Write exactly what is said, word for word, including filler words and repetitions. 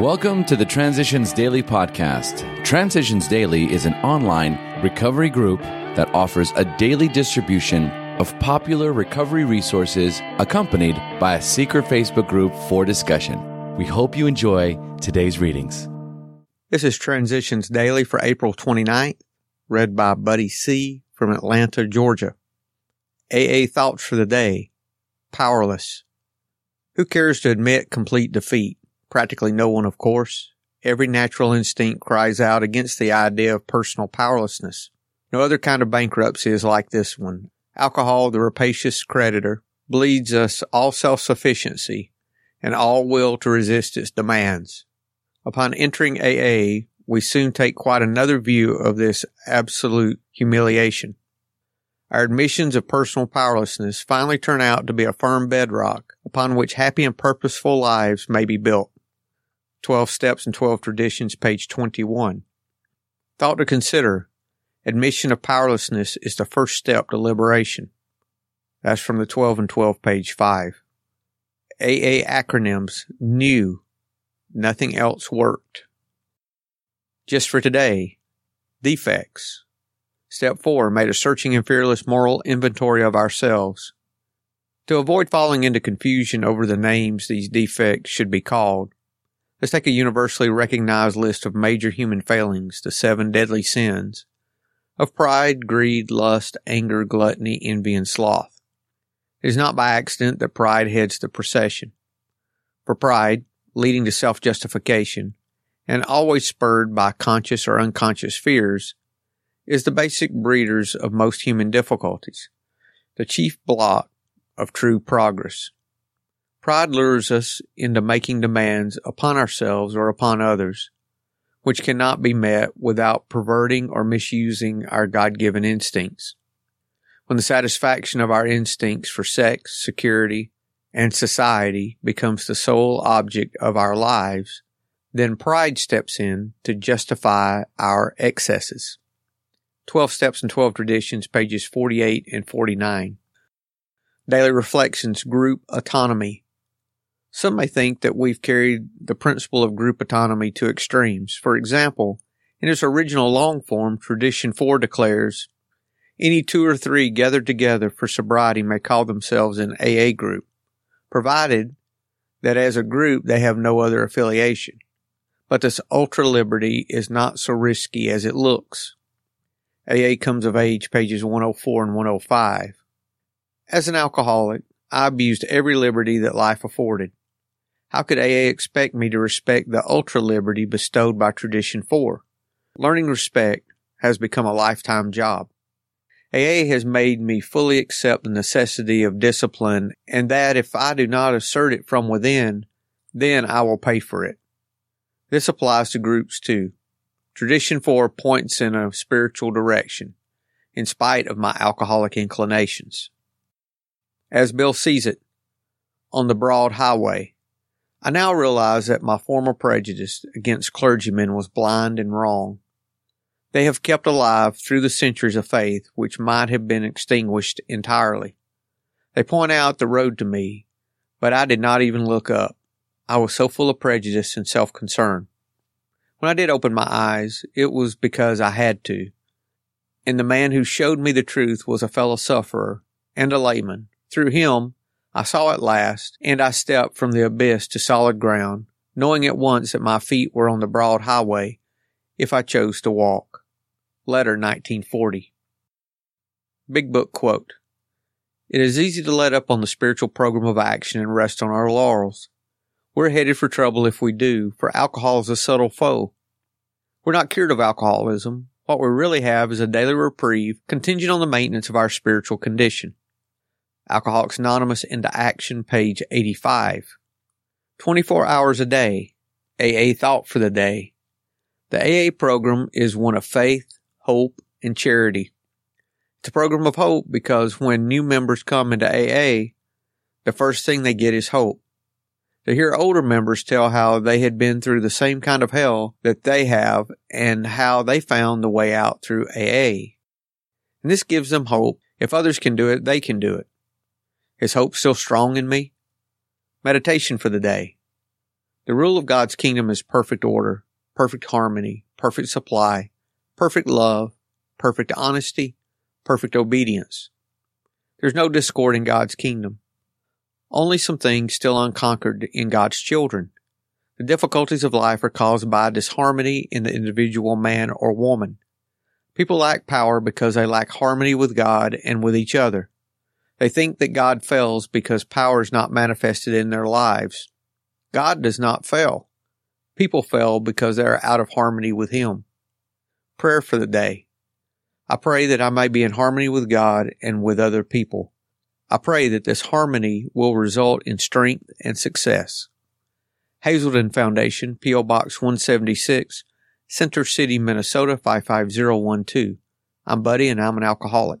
Welcome to the Transitions Daily podcast. Transitions Daily is an online recovery group that offers a daily distribution of popular recovery resources accompanied by a secret Facebook group for discussion. We hope you enjoy today's readings. This is Transitions Daily for April twenty-ninth, read by Buddy C. from Atlanta, Georgia. A A thoughts for the day. Powerless. Who cares to admit complete defeat? Practically no one, of course. Every natural instinct cries out against the idea of personal powerlessness. No other kind of bankruptcy is like this one. Alcohol, the rapacious creditor, bleeds us all self-sufficiency and all will to resist its demands. Upon entering A A, we soon take quite another view of this absolute humiliation. Our admissions of personal powerlessness finally turn out to be a firm bedrock upon which happy and purposeful lives may be built. Twelve Steps and Twelve Traditions, page twenty-one. Thought to consider, admission of powerlessness is the first step to liberation. That's from the twelve and twelve, page five. A A acronyms, new. Nothing else worked. Just for today, defects. Step four made a searching and fearless moral inventory of ourselves. To avoid falling into confusion over the names these defects should be called, let's take a universally recognized list of major human failings, the seven deadly sins, of pride, greed, lust, anger, gluttony, envy, and sloth. It is not by accident that pride heads the procession. For pride, leading to self-justification, and always spurred by conscious or unconscious fears, is the basic breeders of most human difficulties, the chief block of true progress. Pride lures us into making demands upon ourselves or upon others, which cannot be met without perverting or misusing our God-given instincts. When the satisfaction of our instincts for sex, security, and society becomes the sole object of our lives, then pride steps in to justify our excesses. Twelve Steps and Twelve Traditions, pages forty-eight and forty-nine. Daily Reflections, Group Autonomy. Some may think that we've carried the principle of group autonomy to extremes. For example, in its original long form, Tradition four declares, any two or three gathered together for sobriety may call themselves an A A group, provided that as a group they have no other affiliation. But this ultra-liberty is not so risky as it looks. A A Comes of Age, pages one oh four and one oh five. As an alcoholic, I abused every liberty that life afforded. How could A A expect me to respect the ultra-liberty bestowed by Tradition four? Learning respect has become a lifetime job. A A has made me fully accept the necessity of discipline and that if I do not assert it from within, then I will pay for it. This applies to groups too. Tradition four points in a spiritual direction, in spite of my alcoholic inclinations. As Bill sees it, on the broad highway, I now realize that my former prejudice against clergymen was blind and wrong. They have kept alive through the centuries of faith which might have been extinguished entirely. They point out the road to me, but I did not even look up. I was so full of prejudice and self-concern. When I did open my eyes, it was because I had to. And the man who showed me the truth was a fellow sufferer and a layman. Through him, I saw at last, and I stepped from the abyss to solid ground, knowing at once that my feet were on the broad highway if I chose to walk. Letter nineteen forty. Big Book quote. It is easy to let up on the spiritual program of action and rest on our laurels. We're headed for trouble if we do, for alcohol is a subtle foe. We're not cured of alcoholism. What we really have is a daily reprieve contingent on the maintenance of our spiritual condition. Alcoholics Anonymous Into Action, page eighty-five. twenty-four hours a day. A A thought for the day. The A A program is one of faith, hope, and charity. It's a program of hope because when new members come into A A, the first thing they get is hope. To hear older members tell how they had been through the same kind of hell that they have and how they found the way out through A A. And this gives them hope. If others can do it, they can do it. Is hope still strong in me? Meditation for the day. The rule of God's kingdom is perfect order, perfect harmony, perfect supply, perfect love, perfect honesty, perfect obedience. There's no discord in God's kingdom. Only some things still unconquered in God's children. The difficulties of life are caused by disharmony in the individual man or woman. People lack power because they lack harmony with God and with each other. They think that God fails because power is not manifested in their lives. God does not fail. People fail because they are out of harmony with Him. Prayer for the day. I pray that I may be in harmony with God and with other people. I pray that this harmony will result in strength and success. Hazelden Foundation, P O. Box one seventy-six, Center City, Minnesota five five zero one two. I'm Buddy and I'm an alcoholic.